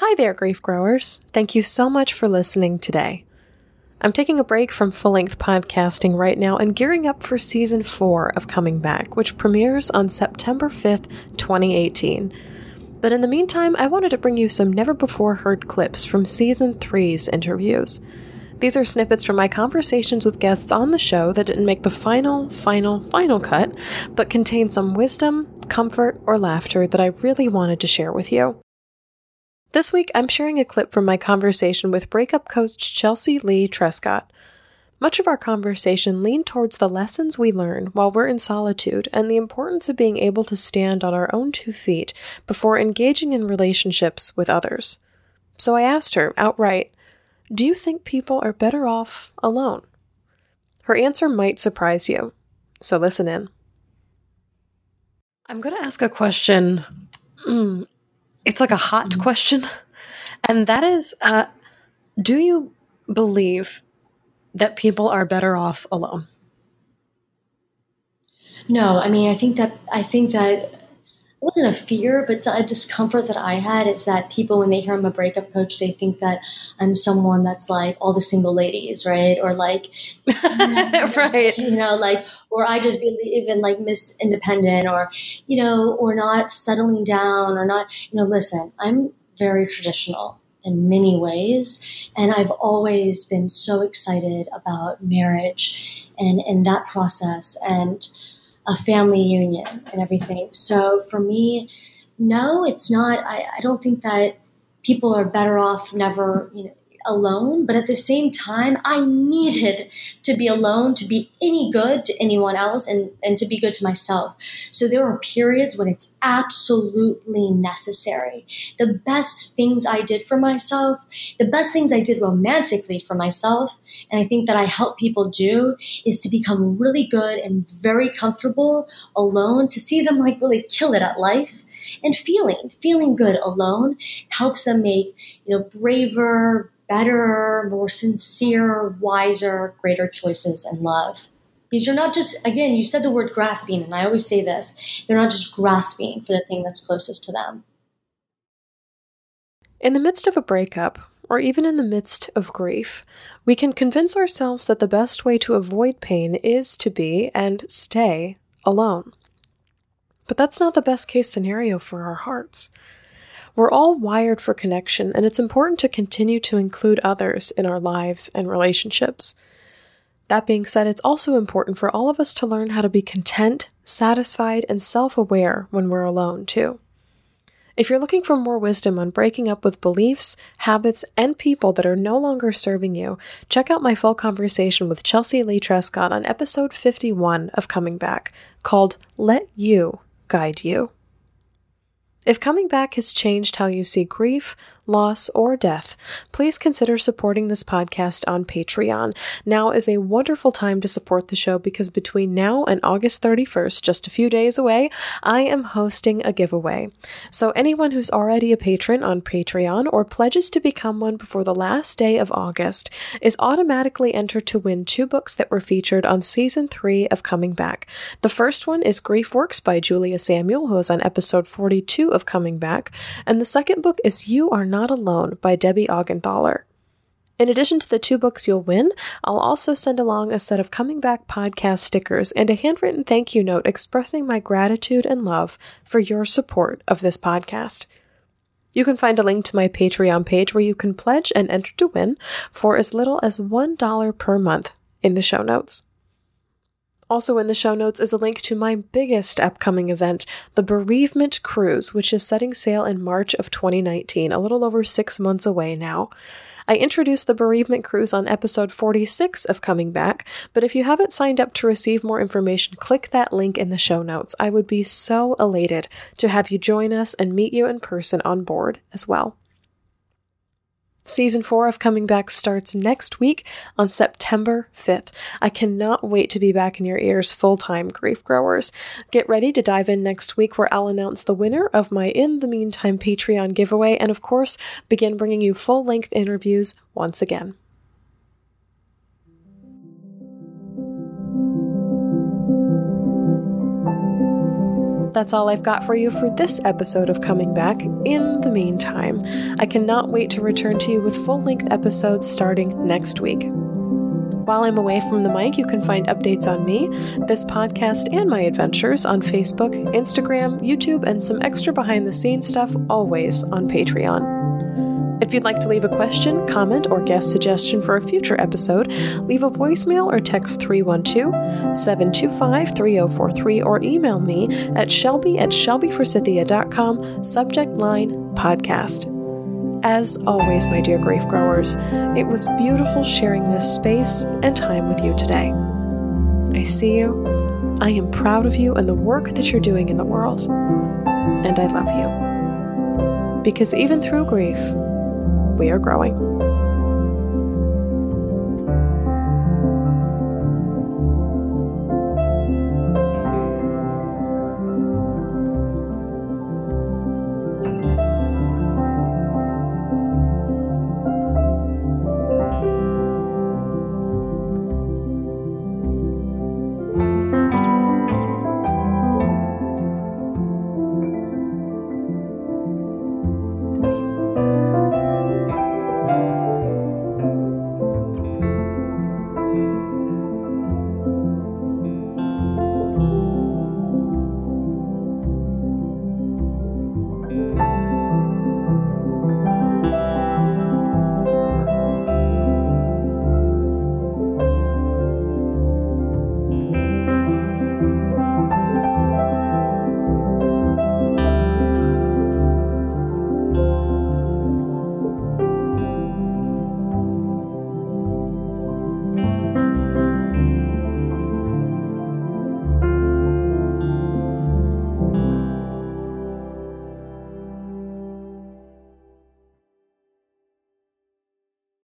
Hi there, grief growers. Thank you so much for listening today. I'm taking a break from full-length podcasting right now and gearing up for Season 4 of Coming Back, which premieres on September 5th, 2018. But in the meantime, I wanted to bring you some never-before-heard clips from Season 3's interviews. These are snippets from my conversations with guests on the show that didn't make the final cut, but contain some wisdom, comfort, or laughter that I really wanted to share with you. This week, I'm sharing a clip from my conversation with breakup coach Chelsea Lee Trescott. Much of our conversation leaned towards the lessons we learn while we're in solitude and the importance of being able to stand on our own 2 feet before engaging in relationships with others. So I asked her outright, "Do you think people are better off alone?" Her answer might surprise you, so listen in. I'm going to ask a question. It's like a hot question, and that is, do you believe that people are better off alone? No, I mean, I think that it wasn't a fear, but a discomfort that I had is that people, when they hear I'm a breakup coach, they think that I'm someone that's like all the single ladies, right? Or like, right? You know, like, or I just believe in like Miss Independent, or, you know, or not settling down, or not, you know, listen, I'm very traditional in many ways. And I've always been so excited about marriage and that process and a family union and everything. So for me, no, it's not. I don't think that people are better off never, you know, alone, but at the same time, I needed to be alone to be any good to anyone else and to be good to myself. So there are periods when it's absolutely necessary. The best things I did for myself, the best things I did romantically for myself, and I think that I help people do, is to become really good and very comfortable alone, to see them like really kill it at life. And feeling good alone helps them make, you know, braver, better, more sincere, wiser, greater choices in love. Because you're not just, again, you said the word grasping, and I always say this, they're not just grasping for the thing that's closest to them. In the midst of a breakup, or even in the midst of grief, we can convince ourselves that the best way to avoid pain is to be and stay alone. But that's not the best case scenario for our hearts. We're all wired for connection, and it's important to continue to include others in our lives and relationships. That being said, it's also important for all of us to learn how to be content, satisfied, and self-aware when we're alone, too. If you're looking for more wisdom on breaking up with beliefs, habits, and people that are no longer serving you, check out my full conversation with Chelsea Lee Trescott on episode 51 of Coming Back, called Let You Guide You. If Coming Back has changed how you see grief, loss, or death, please consider supporting this podcast on Patreon. Now is a wonderful time to support the show because between now and August 31st, just a few days away, I am hosting a giveaway. So anyone who's already a patron on Patreon or pledges to become one before the last day of August is automatically entered to win 2 books that were featured on Season 3 of Coming Back. The first one is Grief Works by Julia Samuel, who is on episode 42 of Coming Back, and the second book is You Are Not Alone by Debbie Augenthaler. In addition to the 2 books you'll win, I'll also send along a set of Coming Back podcast stickers and a handwritten thank you note expressing my gratitude and love for your support of this podcast. You can find a link to my Patreon page where you can pledge and enter to win for as little as $1 per month in the show notes. Also in the show notes is a link to my biggest upcoming event, the Bereavement Cruise, which is setting sail in March of 2019, a little over 6 months away now. I introduced the Bereavement Cruise on episode 46 of Coming Back, but if you haven't signed up to receive more information, click that link in the show notes. I would be so elated to have you join us and meet you in person on board as well. Season 4 of Coming Back starts next week on September 5th. I cannot wait to be back in your ears full-time, grief growers. Get ready to dive in next week where I'll announce the winner of my In the Meantime Patreon giveaway and, of course, begin bringing you full-length interviews once again. that's all I've got for you for this episode of Coming Back. In the meantime, I cannot wait to return to you with full-length episodes starting next week. While I'm away from the mic, you can find updates on me, this podcast, and my adventures on Facebook, Instagram, YouTube, and some extra behind-the-scenes stuff always on Patreon. If you'd like to leave a question, comment, or guest suggestion for a future episode, leave a voicemail or text 312-725-3043 or email me at shelby@shelbyforsythia.com, subject line podcast. As always, my dear grief growers, it was beautiful sharing this space and time with you today. I see you. I am proud of you and the work that you're doing in the world. And I love you. Because even through grief, we are growing.